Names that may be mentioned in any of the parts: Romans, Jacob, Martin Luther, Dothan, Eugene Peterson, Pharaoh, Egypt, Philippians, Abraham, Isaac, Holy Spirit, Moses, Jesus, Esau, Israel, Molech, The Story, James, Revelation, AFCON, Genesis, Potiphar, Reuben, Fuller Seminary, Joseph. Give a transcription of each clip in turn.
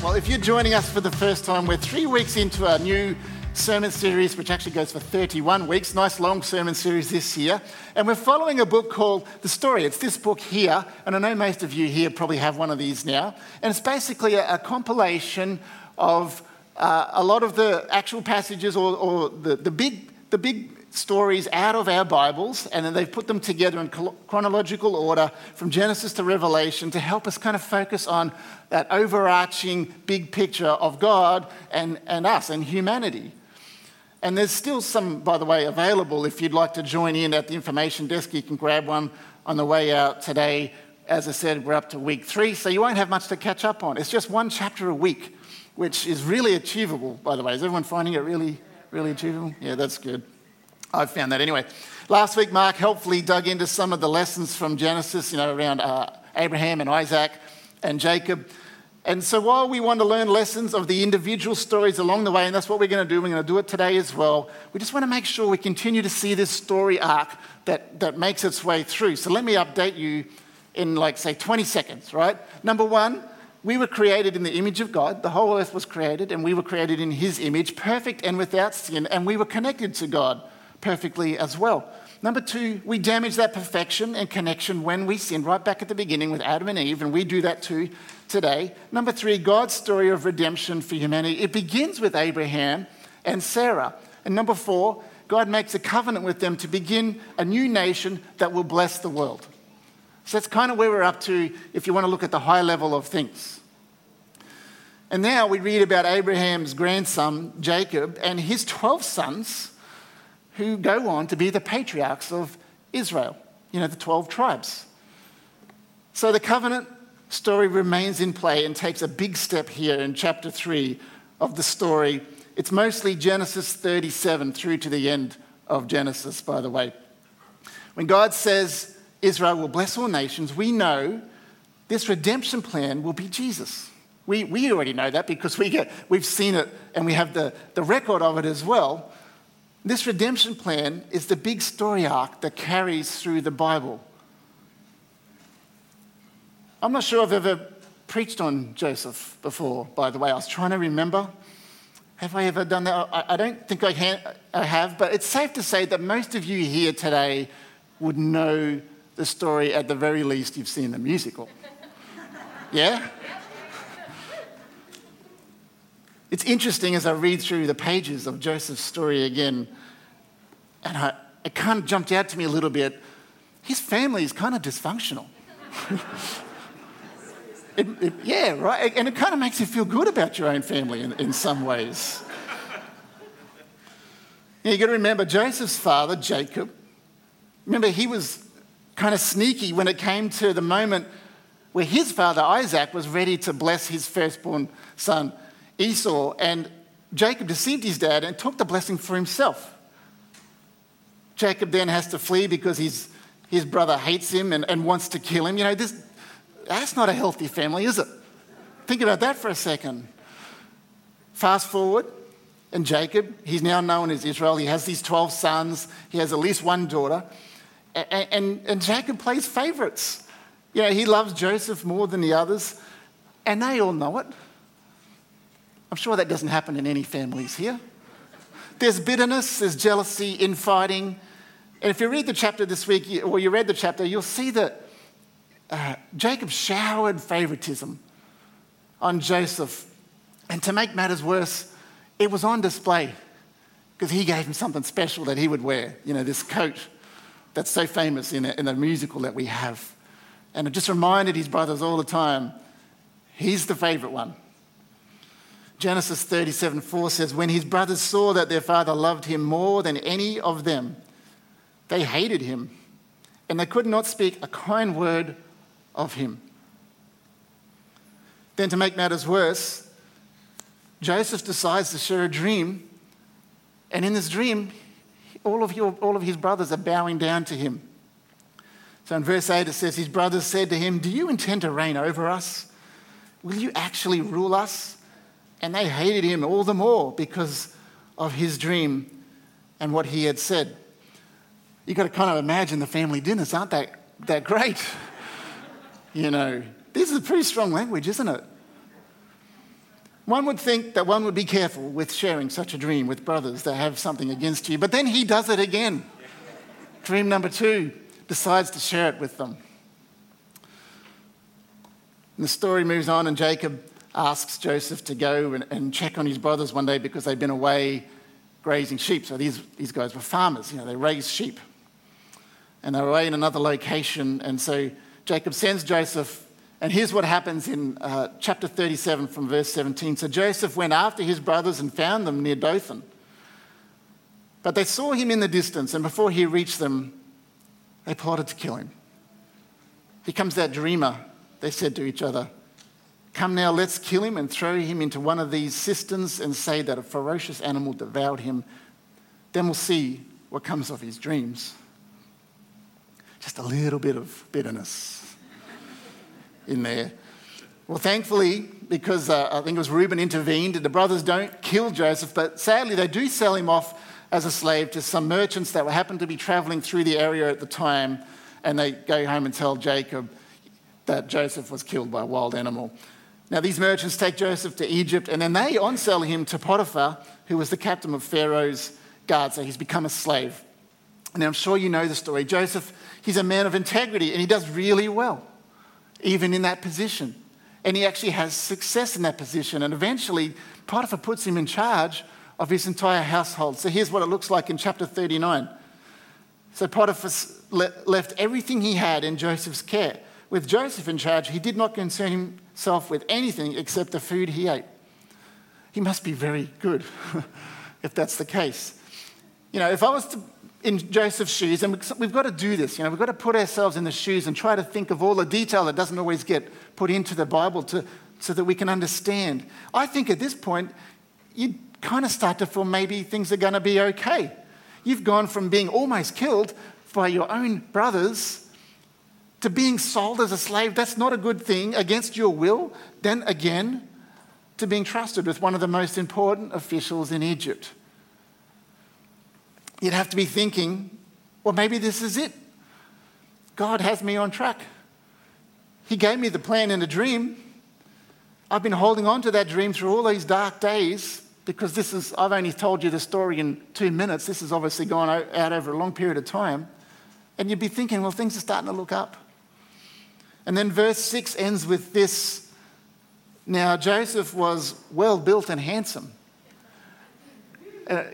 Well, if you're joining us for the first time, we're 3 weeks into our new sermon series, which actually goes for 31 weeks. Nice long sermon series this year. And we're following a book called The Story. It's this book here, and I know most of you here probably have one of these now. And it's basically a compilation of a lot of the actual passages or the big stories out of our Bibles, and then they've put them together in chronological order from Genesis to Revelation to help us kind of focus on that overarching big picture of God and us and humanity. And there's still some, by the way, available if you'd like to join in at the information desk. You can grab one on the way out today. As I said, we're up to week 3, so you won't have much to catch up on. It's just one chapter a week, which is really achievable, by the way. Is everyone finding it really achievable? Yeah, that's good. I've found that anyway. Last week, Mark helpfully dug into some of the lessons from Genesis, around Abraham and Isaac and Jacob. And so while we want to learn lessons of the individual stories along the way, and that's what we're going to do, we're going to do it today as well, we just want to make sure we continue to see this story arc that makes its way through. So let me update you in 20 seconds, right? Number one, we were created in the image of God. The whole earth was created, and we were created in his image, perfect and without sin, and we were connected to God perfectly as well. Number two, we damage that perfection and connection when we sin, right back at the beginning with Adam and Eve, and we do that too today. Number three, God's story of redemption for humanity. It begins with Abraham and Sarah. And number four, God makes a covenant with them to begin a new nation that will bless the world. So that's kind of where we're up to if you want to look at the high level of things. And now we read about Abraham's grandson, Jacob, and his 12 sons, who go on to be the patriarchs of Israel, the 12 tribes. So the covenant story remains in play and takes a big step here in chapter 3 of the story. It's mostly Genesis 37 through to the end of Genesis, by the way. When God says Israel will bless all nations, we know this redemption plan will be Jesus. We already know that because we've seen it and we have the record of it as well. This redemption plan is the big story arc that carries through the Bible. I'm not sure I've ever preached on Joseph before, by the way. I was trying to remember. Have I ever done that? I don't think I have, but it's safe to say that most of you here today would know the story. At the very least, you've seen the musical. Yeah? It's interesting as I read through the pages of Joseph's story again, and it kind of jumped out to me a little bit. His family is kind of dysfunctional. Right? And it kind of makes you feel good about your own family in some ways. You've got to remember Joseph's father, Jacob. Remember, he was kind of sneaky when it came to the moment where his father, Isaac, was ready to bless his firstborn son, Esau, and Jacob deceived his dad and took the blessing for himself. Jacob then has to flee because his brother hates him and wants to kill him. That's not a healthy family, is it? Think about that for a second. Fast forward, and Jacob, he's now known as Israel. He has these 12 sons. He has at least one daughter. And Jacob plays favorites. He loves Joseph more than the others, and they all know it. I'm sure that doesn't happen in any families here. There's bitterness, there's jealousy, infighting. And if you read the chapter this week, or you read the chapter, you'll see that Jacob showered favoritism on Joseph. And to make matters worse, it was on display because he gave him something special that he would wear, this coat that's so famous in the musical that we have. And it just reminded his brothers all the time, he's the favorite one. Genesis 37:4 says, when his brothers saw that their father loved him more than any of them, they hated him, and they could not speak a kind word of him. Then to make matters worse, Joseph decides to share a dream, and in this dream, all of his brothers are bowing down to him. So in verse 8 it says, his brothers said to him, do you intend to reign over us? Will you actually rule us? And they hated him all the more because of his dream and what he had said. You've got to kind of imagine the family dinners aren't that great. This is pretty strong language, isn't it? One would think that one would be careful with sharing such a dream with brothers that have something against you. But then he does it again. Dream number two, decides to share it with them. And the story moves on, and Jacob asks Joseph to go and check on his brothers one day because they've been away grazing sheep. So these guys were farmers, they raised sheep. And they were away in another location. And so Jacob sends Joseph. And here's what happens in chapter 37 from verse 17. So Joseph went after his brothers and found them near Dothan. But they saw him in the distance, and before he reached them, they plotted to kill him. Here comes that dreamer, they said to each other. Come now, let's kill him and throw him into one of these cisterns and say that a ferocious animal devoured him. Then we'll see what comes of his dreams. Just a little bit of bitterness in there. Well, thankfully, because I think it was Reuben intervened, the brothers don't kill Joseph, but sadly they do sell him off as a slave to some merchants that happened to be traveling through the area at the time, and they go home and tell Jacob that Joseph was killed by a wild animal. Now, these merchants take Joseph to Egypt, and then they on-sell him to Potiphar, who was the captain of Pharaoh's guard, so he's become a slave. And I'm sure you know the story. Joseph, he's a man of integrity, and he does really well, even in that position. And he actually has success in that position. And eventually, Potiphar puts him in charge of his entire household. So here's what it looks like in chapter 39. So Potiphar left everything he had in Joseph's care. With Joseph in charge, he did not concern himself with anything except the food he ate. He must be very good, if that's the case. If I was in Joseph's shoes, and we've got to do this, we've got to put ourselves in the shoes and try to think of all the detail that doesn't always get put into the Bible so that we can understand. I think at this point, you kind of start to feel maybe things are going to be okay. You've gone from being almost killed by your own brothers to being sold as a slave. That's not a good thing, against your will. Then again, to being trusted with one of the most important officials in Egypt. You'd have to be thinking, well, maybe this is it. God has me on track. He gave me the plan and a dream. I've been holding on to that dream through all these dark days because I've only told you the story in 2 minutes. This has obviously gone out over a long period of time. And you'd be thinking, well, things are starting to look up. And then verse 6 ends with this. Now, Joseph was well-built and handsome.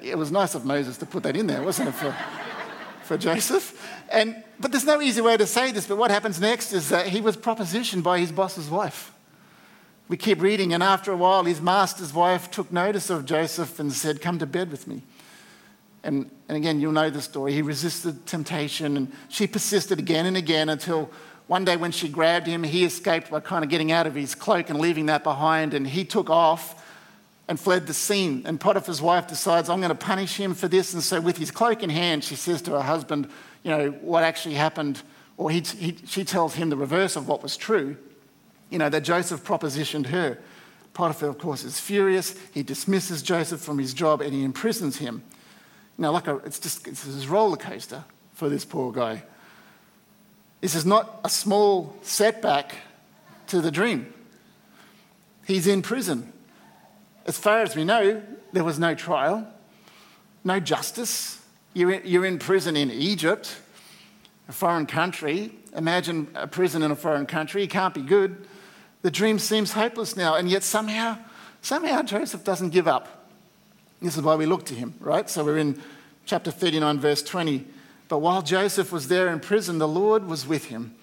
It was nice of Moses to put that in there, wasn't it, for Joseph? But there's no easy way to say this, but what happens next is that he was propositioned by his boss's wife. We keep reading, and after a while, his master's wife took notice of Joseph and said, come to bed with me. And again, you'll know the story. He resisted temptation, and she persisted again and again until one day when she grabbed him, he escaped by kind of getting out of his cloak and leaving that behind, and he took off and fled the scene. And Potiphar's wife decides, I'm going to punish him for this. And so with his cloak in hand, she says to her husband, what actually happened, or she tells him the reverse of what was true, that Joseph propositioned her. Potiphar, of course, is furious. He dismisses Joseph from his job and he imprisons him. It's this roller coaster for this poor guy. This is not a small setback to the dream. He's in prison. As far as we know, there was no trial, no justice. You're in prison in Egypt, a foreign country. Imagine a prison in a foreign country. It can't be good. The dream seems hopeless now, and yet somehow Joseph doesn't give up. This is why we look to him, right? So we're in chapter 39, verse 20. But while Joseph was there in prison, the Lord was with him.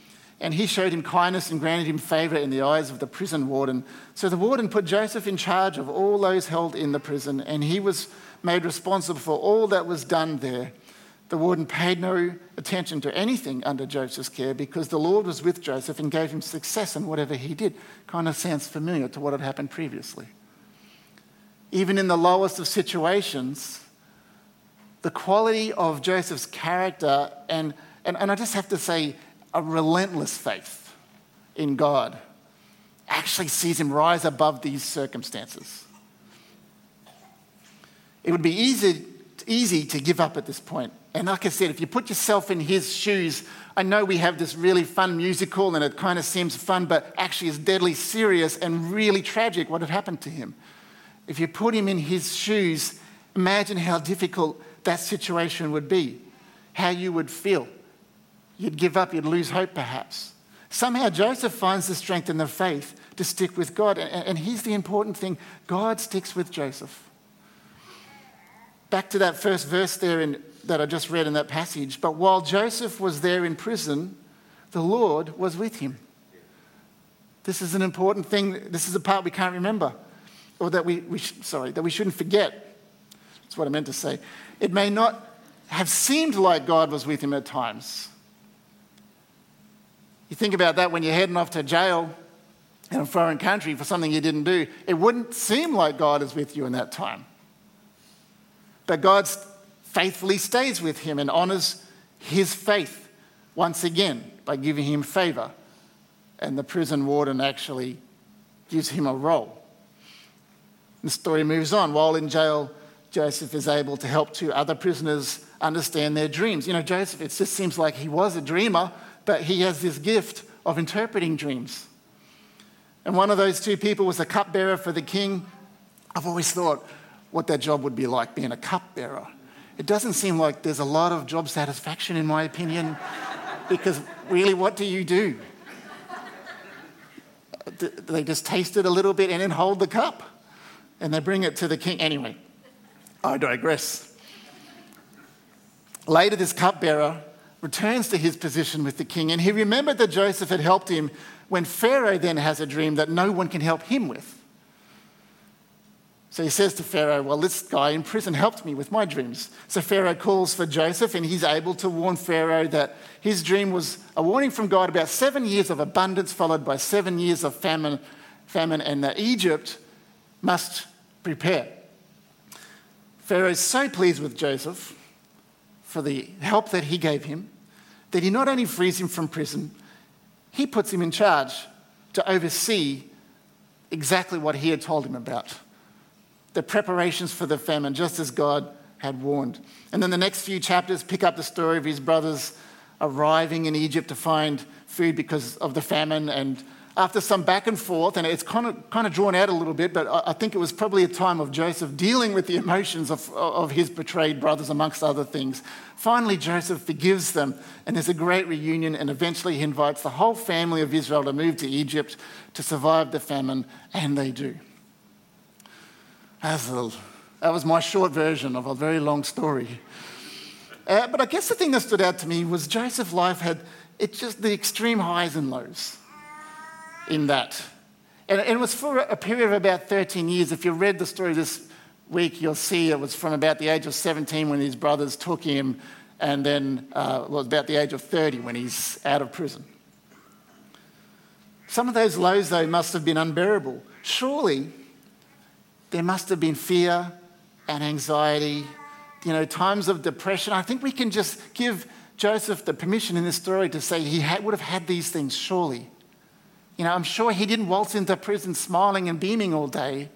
And he showed him kindness and granted him favor in the eyes of the prison warden. So the warden put Joseph in charge of all those held in the prison, and he was made responsible for all that was done there. The warden paid no attention to anything under Joseph's care because the Lord was with Joseph and gave him success in whatever he did. Kind of sounds familiar to what had happened previously. Even in the lowest of situations, the quality of Joseph's character and I just have to say, a relentless faith in God actually sees him rise above these circumstances. It would be easy to give up at this point. And like I said, if you put yourself in his shoes, I know we have this really fun musical and it kind of seems fun, but actually it's deadly serious and really tragic what had happened to him. If you put him in his shoes, imagine how difficult that situation would be, how you would feel. You'd give up, you'd lose hope perhaps. Somehow Joseph finds the strength and the faith to stick with God. And here's the important thing, God sticks with Joseph. Back to that first verse there that I just read in that passage. But while Joseph was there in prison, the Lord was with him. This is an important thing. This is the part we can't remember, or that we shouldn't forget. That's what I meant to say. It may not have seemed like God was with him at times. You think about that when you're heading off to jail in a foreign country for something you didn't do. It wouldn't seem like God is with you in that time. But God faithfully stays with him and honors his faith once again by giving him favor. And the prison warden actually gives him a role. The story moves on. While in jail, Joseph is able to help two other prisoners understand their dreams. You know, Joseph, it just seems like he was a dreamer, but he has this gift of interpreting dreams. And one of those two people was a cupbearer for the king. I've always thought what that job would be like, being a cupbearer. It doesn't seem like there's a lot of job satisfaction, in my opinion, because really, what do? They just taste it a little bit and then hold the cup and they bring it to the king. Anyway, I digress. Later, this cupbearer returns to his position with the king, and he remembered that Joseph had helped him when Pharaoh then has a dream that no one can help him with. So he says to Pharaoh, well, this guy in prison helped me with my dreams. So Pharaoh calls for Joseph, and he's able to warn Pharaoh that his dream was a warning from God about 7 years of abundance followed by 7 years of famine, and that Egypt must prepare. Pharaoh is so pleased with Joseph for the help that he gave him that he not only frees him from prison, he puts him in charge to oversee exactly what he had told him about. The preparations for the famine, just as God had warned. And then the next few chapters pick up the story of his brothers arriving in Egypt to find food because of the famine. And after some back and forth, and it's kind of drawn out a little bit, but I think it was probably a time of Joseph dealing with the emotions of his betrayed brothers, amongst other things. Finally, Joseph forgives them, and there's a great reunion, and eventually he invites the whole family of Israel to move to Egypt to survive the famine, and they do. That was my short version of a very long story. But I guess the thing that stood out to me was Joseph's life had just the extreme highs and lows in that. And it was for a period of about 13 years. If you read the story this week, you'll see it was from about the age of 17 when his brothers took him, and then about the age of 30 when he's out of prison. Some of those lows, though, must have been unbearable. Surely there must have been fear and anxiety, times of depression. I think we can just give Joseph the permission in this story to say he would have had these things, surely. I'm sure he didn't waltz into prison smiling and beaming all day.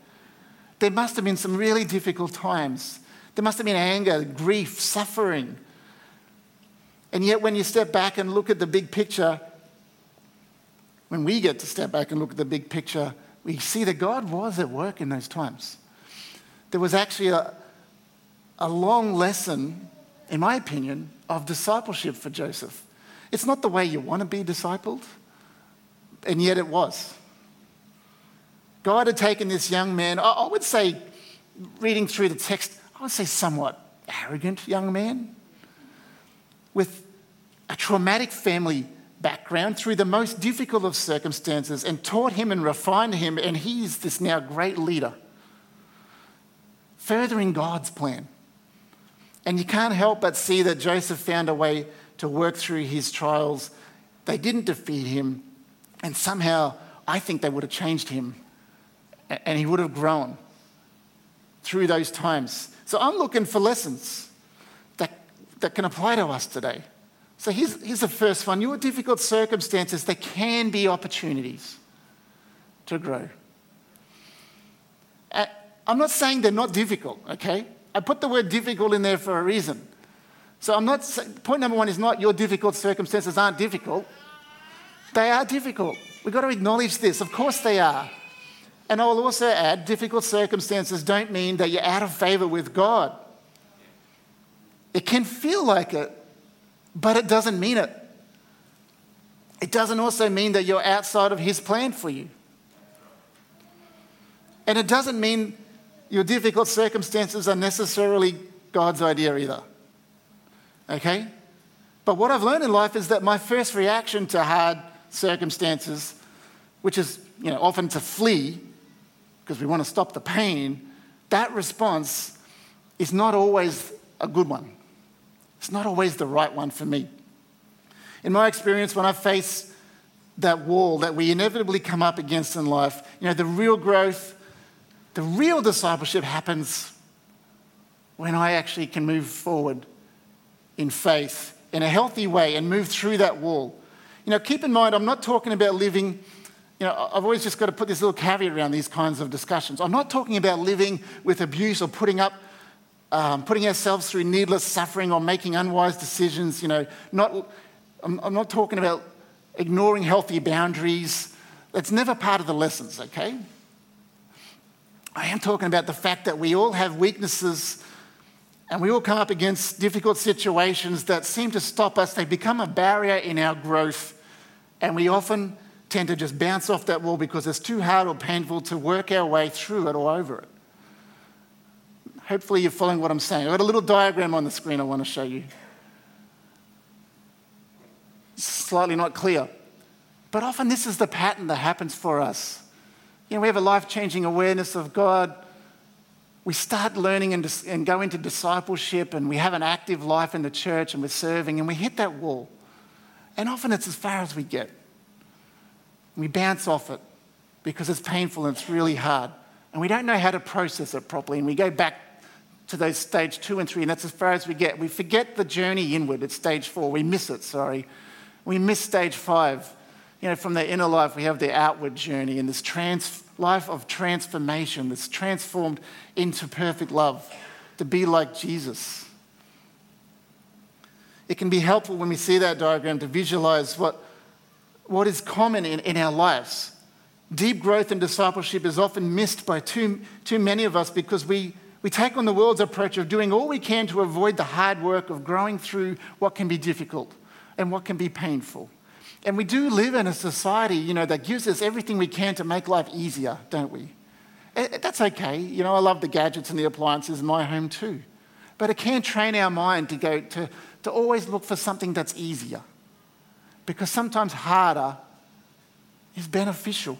There must have been some really difficult times. There must have been anger, grief, suffering. And yet when you step back and look at the big picture, when we get to step back and look at the big picture, we see that God was at work in those times. There was actually a long lesson, in my opinion, of discipleship for Joseph. It's not the way you want to be discipled, and yet it was. God had taken this young man, I would say, reading through the text, I would say somewhat arrogant young man, with a traumatic family background, through the most difficult of circumstances, and taught him and refined him, and he is this now great leader, furthering God's plan. And you can't help but see that Joseph found a way to work through his trials. They didn't defeat him, and somehow I think they would have changed him, and he would have grown through those times. So I'm looking for lessons that can apply to us today. So here's the first one. Your difficult circumstances, they can be opportunities to grow. I'm not saying they're not difficult, okay? I put the word difficult in there for a reason. So point number one is not your difficult circumstances aren't difficult. They are difficult. We've got to acknowledge this. Of course they are. And I will also add, difficult circumstances don't mean that you're out of favor with God. It can feel like it, but it doesn't mean it. It doesn't also mean that you're outside of his plan for you. And it doesn't mean your difficult circumstances are necessarily God's idea either. Okay? But what I've learned in life is that my first reaction to hard circumstances, which is, often to flee because we want to stop the pain, that response is not always a good one. It's not always the right one for me. In my experience, when I face that wall that we inevitably come up against in life, the real growth, the real discipleship happens when I actually can move forward in faith in a healthy way and move through that wall. Keep in mind, I'm not talking about living, I've always just got to put this little caveat around these kinds of discussions. I'm not talking about living with abuse or putting ourselves through needless suffering or making unwise decisions, I'm not talking about ignoring healthy boundaries. That's never part of the lessons, okay? I am talking about the fact that we all have weaknesses and we all come up against difficult situations that seem to stop us. They become a barrier in our growth, and we often tend to just bounce off that wall because it's too hard or painful to work our way through it or over it. Hopefully you're following what I'm saying. I've got a little diagram on the screen I want to show you. Slightly not clear. But often this is the pattern that happens for us. We have a life-changing awareness of God. We start learning and go into discipleship, and we have an active life in the church, and we're serving, and we hit that wall. And often it's as far as we get. We bounce off it because it's painful and it's really hard. And we don't know how to process it properly, and we go back to those stage 2 and 3, and that's as far as we get. We forget the journey inward at stage 4. We miss it, sorry. We miss stage 5. From the inner life, we have the outward journey and this life of transformation that's transformed into perfect love, to be like Jesus. It can be helpful when we see that diagram to visualize what is common in our lives. Deep growth in discipleship is often missed by too many of us because we take on the world's approach of doing all we can to avoid the hard work of growing through what can be difficult and what can be painful. And we do live in a society, that gives us everything we can to make life easier, don't we? That's okay. I love the gadgets and the appliances in my home too. But it can train our mind to go to always look for something that's easier, because sometimes harder is beneficial.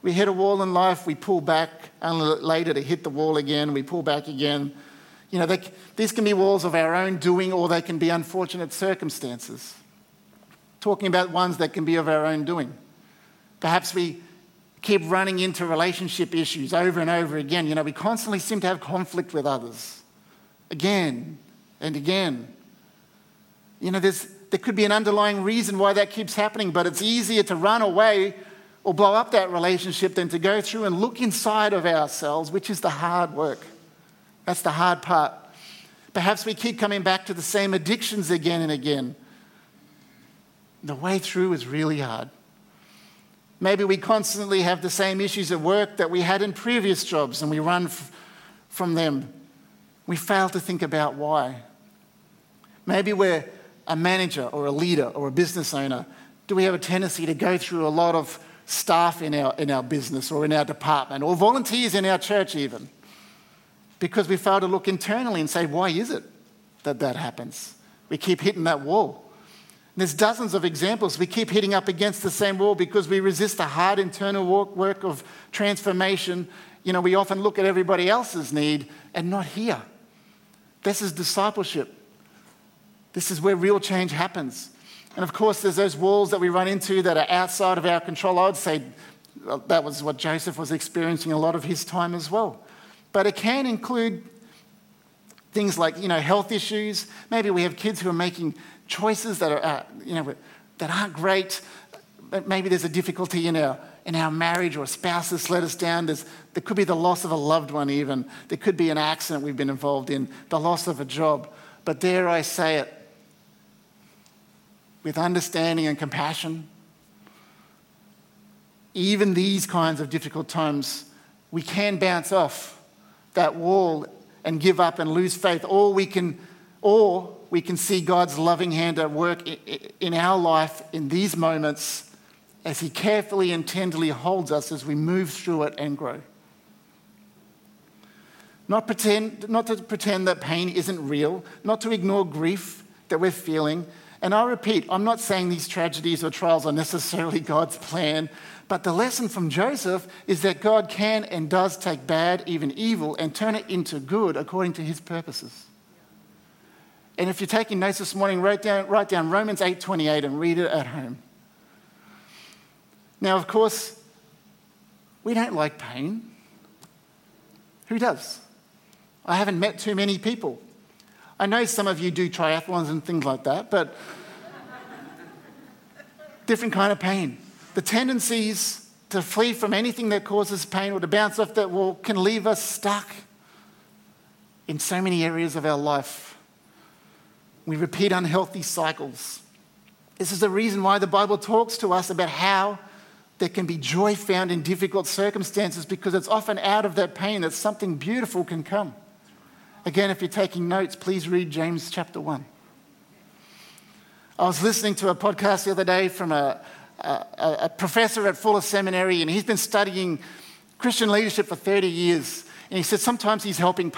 We hit a wall in life, we pull back, and later to hit the wall again, we pull back again. These can be walls of our own doing, or they can be unfortunate circumstances. Talking about ones that can be of our own doing. Perhaps we keep running into relationship issues over and over again. We constantly seem to have conflict with others, again and again. There could be an underlying reason why that keeps happening, but it's easier to run away or blow up that relationship than to go through and look inside of ourselves, which is the hard work. That's the hard part. Perhaps we keep coming back to the same addictions again and again. The way through is really hard. Maybe we constantly have the same issues at work that we had in previous jobs, and we run from them. We fail to think about why. Maybe we're a manager or a leader or a business owner. Do we have a tendency to go through a lot of staff in our business or in our department or volunteers in our church even, because we fail to look internally and say, why is it that happens? We keep hitting that wall. And there's dozens of examples. We keep hitting up against the same wall because we resist the hard internal work of transformation. We often look at everybody else's need and not here. This is discipleship. This is where real change happens. And of course, there's those walls that we run into that are outside of our control. I would say that was what Joseph was experiencing a lot of his time as well. But it can include things like, health issues. Maybe we have kids who are making choices that are, that aren't great. Maybe there's a difficulty in our marriage, or a spouse has let us down. There could be the loss of a loved one even. There could be an accident we've been involved in, the loss of a job. But dare I say it, with understanding and compassion, even these kinds of difficult times, we can bounce off that wall and give up and lose faith, or we can see God's loving hand at work in our life in these moments as he carefully and tenderly holds us as we move through it and grow. Not to pretend that pain isn't real, not to ignore grief that we're feeling. And I repeat, I'm not saying these tragedies or trials are necessarily God's plan, but the lesson from Joseph is that God can and does take bad, even evil, and turn it into good according to his purposes. And if you're taking notes this morning, write down Romans 8:28 and read it at home. Now, of course, we don't like pain. Who does? I haven't met too many people. I know some of you do triathlons and things like that, but different kind of pain. The tendencies to flee from anything that causes pain or to bounce off that wall can leave us stuck in so many areas of our life. We repeat unhealthy cycles. This is the reason why the Bible talks to us about how there can be joy found in difficult circumstances, because it's often out of that pain that something beautiful can come. Again, if you're taking notes, please read James chapter 1. I was listening to a podcast the other day from a professor at Fuller Seminary, and he's been studying Christian leadership for 30 years. And he said sometimes he's helping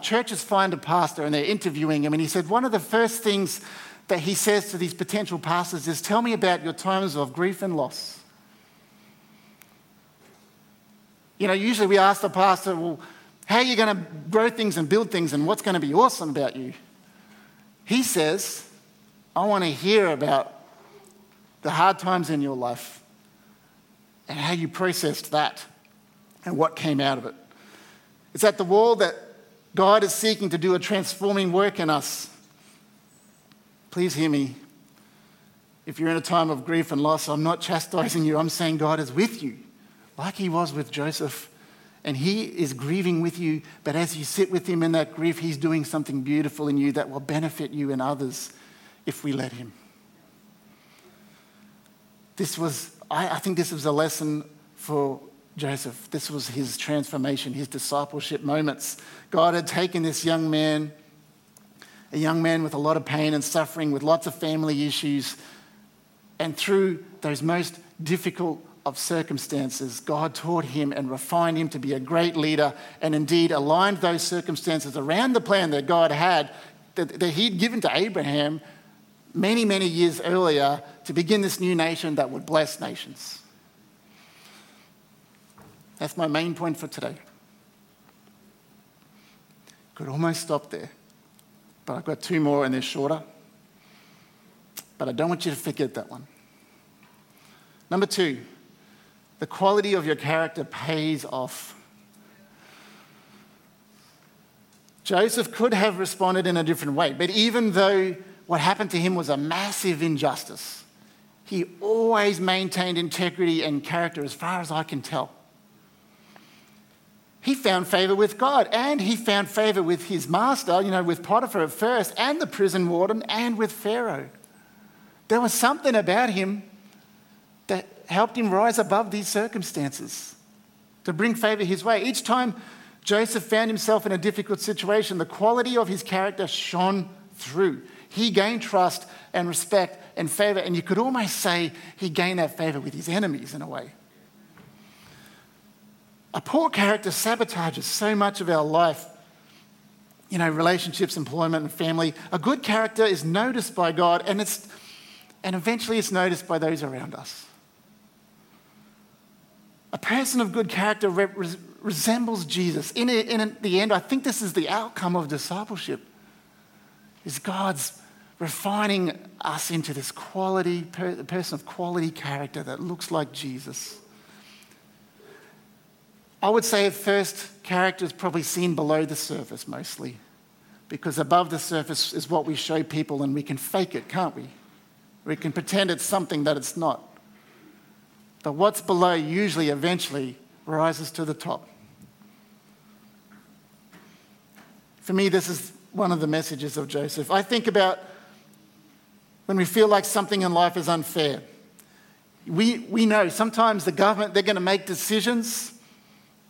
churches find a pastor, and they're interviewing him. And he said one of the first things that he says to these potential pastors is, "Tell me about your times of grief and loss." You know, usually we ask the pastor, well, how are you going to grow things and build things and what's going to be awesome about you? He says, I want to hear about the hard times in your life and how you processed that and what came out of it. It's at the wall that God is seeking to do a transforming work in us. Please hear me. If you're in a time of grief and loss, I'm not chastising you. I'm saying God is with you, like he was with Joseph. And he is grieving with you, but as you sit with him in that grief, he's doing something beautiful in you that will benefit you and others if we let him. I think this was a lesson for Joseph. This was his transformation, his discipleship moments. God had taken this young man, a young man with a lot of pain and suffering, with lots of family issues, and through those most difficult of circumstances, God taught him and refined him to be a great leader, and indeed aligned those circumstances around the plan that God had, that he'd given to Abraham many, many years earlier to begin this new nation that would bless nations. That's my main point for today. Could almost stop there, but I've got two more and they're shorter. But I don't want you to forget that one. Number two, the quality of your character pays off. Joseph could have responded in a different way, but even though what happened to him was a massive injustice, he always maintained integrity and character as far as I can tell. He found favor with God, and he found favor with his master, with Potiphar at first, and the prison warden, and with Pharaoh. There was something about him that helped him rise above these circumstances, to bring favor his way. Each time Joseph found himself in a difficult situation, the quality of his character shone through. He gained trust and respect and favor, and you could almost say he gained that favor with his enemies in a way. A poor character sabotages so much of our life, relationships, employment, and family. A good character is noticed by God, and eventually it's noticed by those around us. A person of good character resembles Jesus. In the end, I think this is the outcome of discipleship, is God's refining us into this quality, person of quality character that looks like Jesus. I would say at first, character is probably seen below the surface mostly, because above the surface is what we show people, and we can fake it, can't we? We can pretend it's something that it's not. But what's below usually eventually rises to the top. For me, this is one of the messages of Joseph. I think about when we feel like something in life is unfair. We know sometimes the government, they're going to make decisions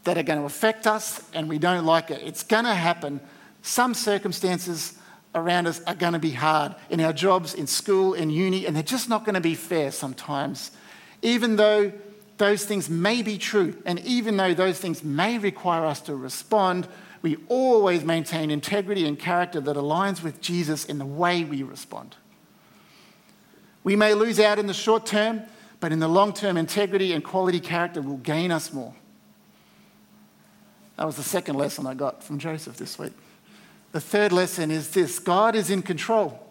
that are going to affect us and we don't like it. It's going to happen. Some circumstances around us are going to be hard in our jobs, in school, in uni, and they're just not going to be fair sometimes. Even though those things may be true and even though those things may require us to respond, we always maintain integrity and character that aligns with Jesus in the way we respond. We may lose out in the short term, but in the long term, integrity and quality character will gain us more. That was the second lesson I got from Joseph this week. The third lesson is this: God is in control.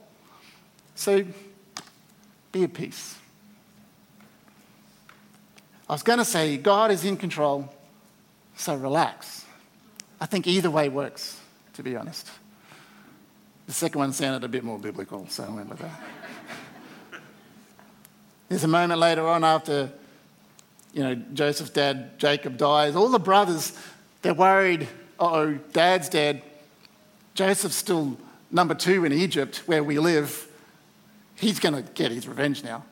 So be at peace. I was going to say, God is in control, so relax. I think either way works, to be honest. The second one sounded a bit more biblical, so I went with that. There's a moment later on after, Joseph's dad, Jacob, dies. All the brothers, they're worried, uh-oh, dad's dead. Joseph's still number two in Egypt, where we live. He's going to get his revenge now.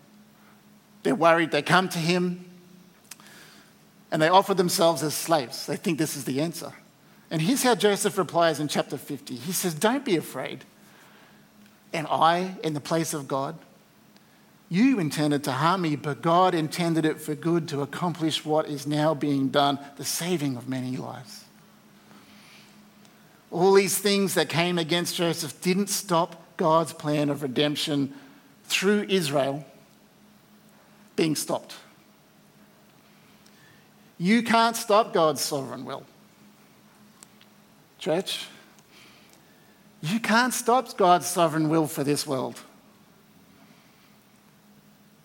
They're worried. They come to him and they offer themselves as slaves. They think this is the answer. And here's how Joseph replies in chapter 50. He says, "Don't be afraid. And I, in the place of God, you intended to harm me, but God intended it for good to accomplish what is now being done, the saving of many lives." All these things that came against Joseph didn't stop God's plan of redemption through Israel being stopped. You can't stop God's sovereign will. Church, you can't stop God's sovereign will for this world.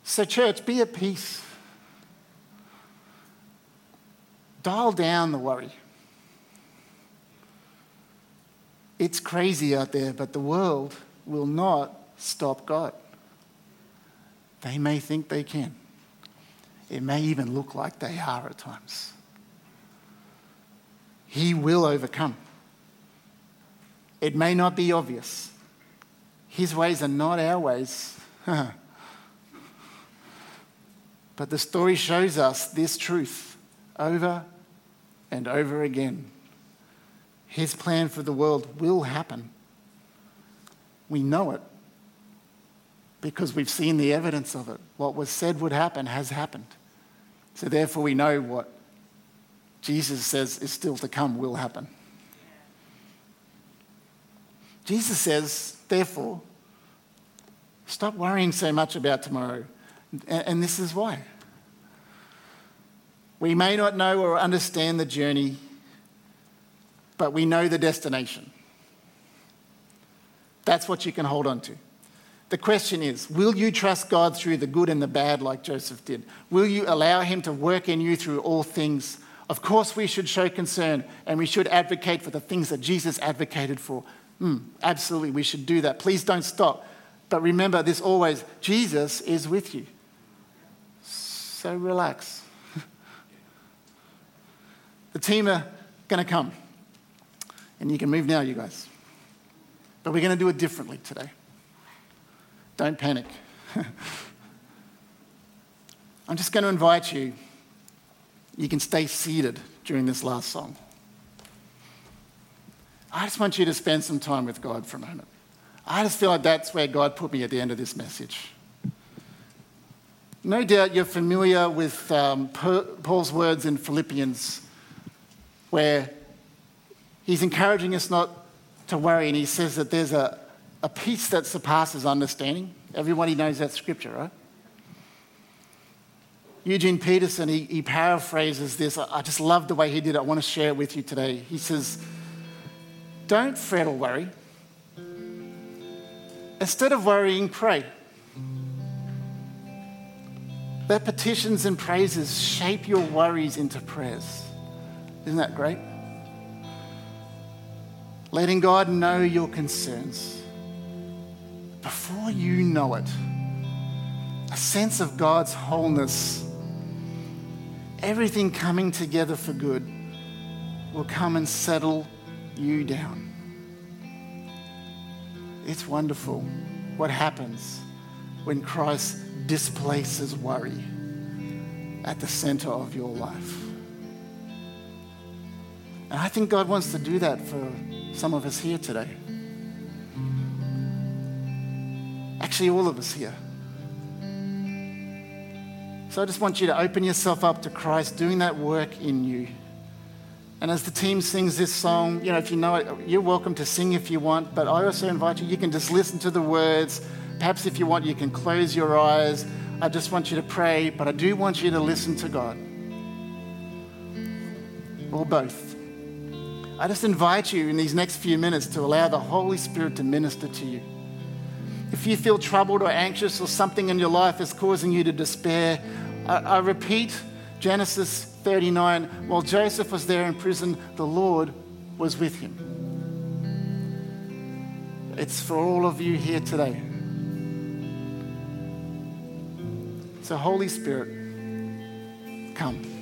So church, be at peace. Dial down the worry. It's crazy out there, but the world will not stop God. They may think they can. It may even look like they are at times. He will overcome. It may not be obvious. His ways are not our ways. But the story shows us this truth over and over again. His plan for the world will happen. We know it because we've seen the evidence of it. What was said would happen has happened. So therefore we know what Jesus says is still to come will happen. Jesus says, therefore, stop worrying so much about tomorrow. And this is why. We may not know or understand the journey, but we know the destination. That's what you can hold on to. The question is, will you trust God through the good and the bad like Joseph did? Will you allow him to work in you through all things? Of course we should show concern and we should advocate for the things that Jesus advocated for. Absolutely, we should do that. Please don't stop. But remember this always, Jesus is with you. So relax. The team are going to come. And you can move now, you guys. But we're going to do it differently today. Don't panic. I'm just going to invite you. You can stay seated during this last song. I just want you to spend some time with God for a moment. I just feel like that's where God put me at the end of this message. No doubt you're familiar with Paul's words in Philippians, where he's encouraging us not to worry, and he says that there's a peace that surpasses understanding. Everybody knows that scripture, right? Eugene Peterson, he paraphrases this. I just love the way he did it. I want to share it with you today. He says, "Don't fret or worry. Instead of worrying, pray. Let petitions and praises shape your worries into prayers." Isn't that great? Letting God know your concerns before you know it. A sense of God's wholeness. Everything coming together for good will come and settle you down. It's wonderful what happens when Christ displaces worry at the center of your life. And I think God wants to do that for some of us here today. Actually, all of us here. So I just want you to open yourself up to Christ doing that work in you. And as the team sings this song, you know, if you know it, you're welcome to sing if you want, but I also invite you, you can just listen to the words. Perhaps if you want, you can close your eyes. I just want you to pray, but I do want you to listen to God. Or both. I just invite you in these next few minutes to allow the Holy Spirit to minister to you. If you feel troubled or anxious or something in your life is causing you to despair, I repeat Genesis 39, while Joseph was there in prison, the Lord was with him. It's for all of you here today. So Holy Spirit, come.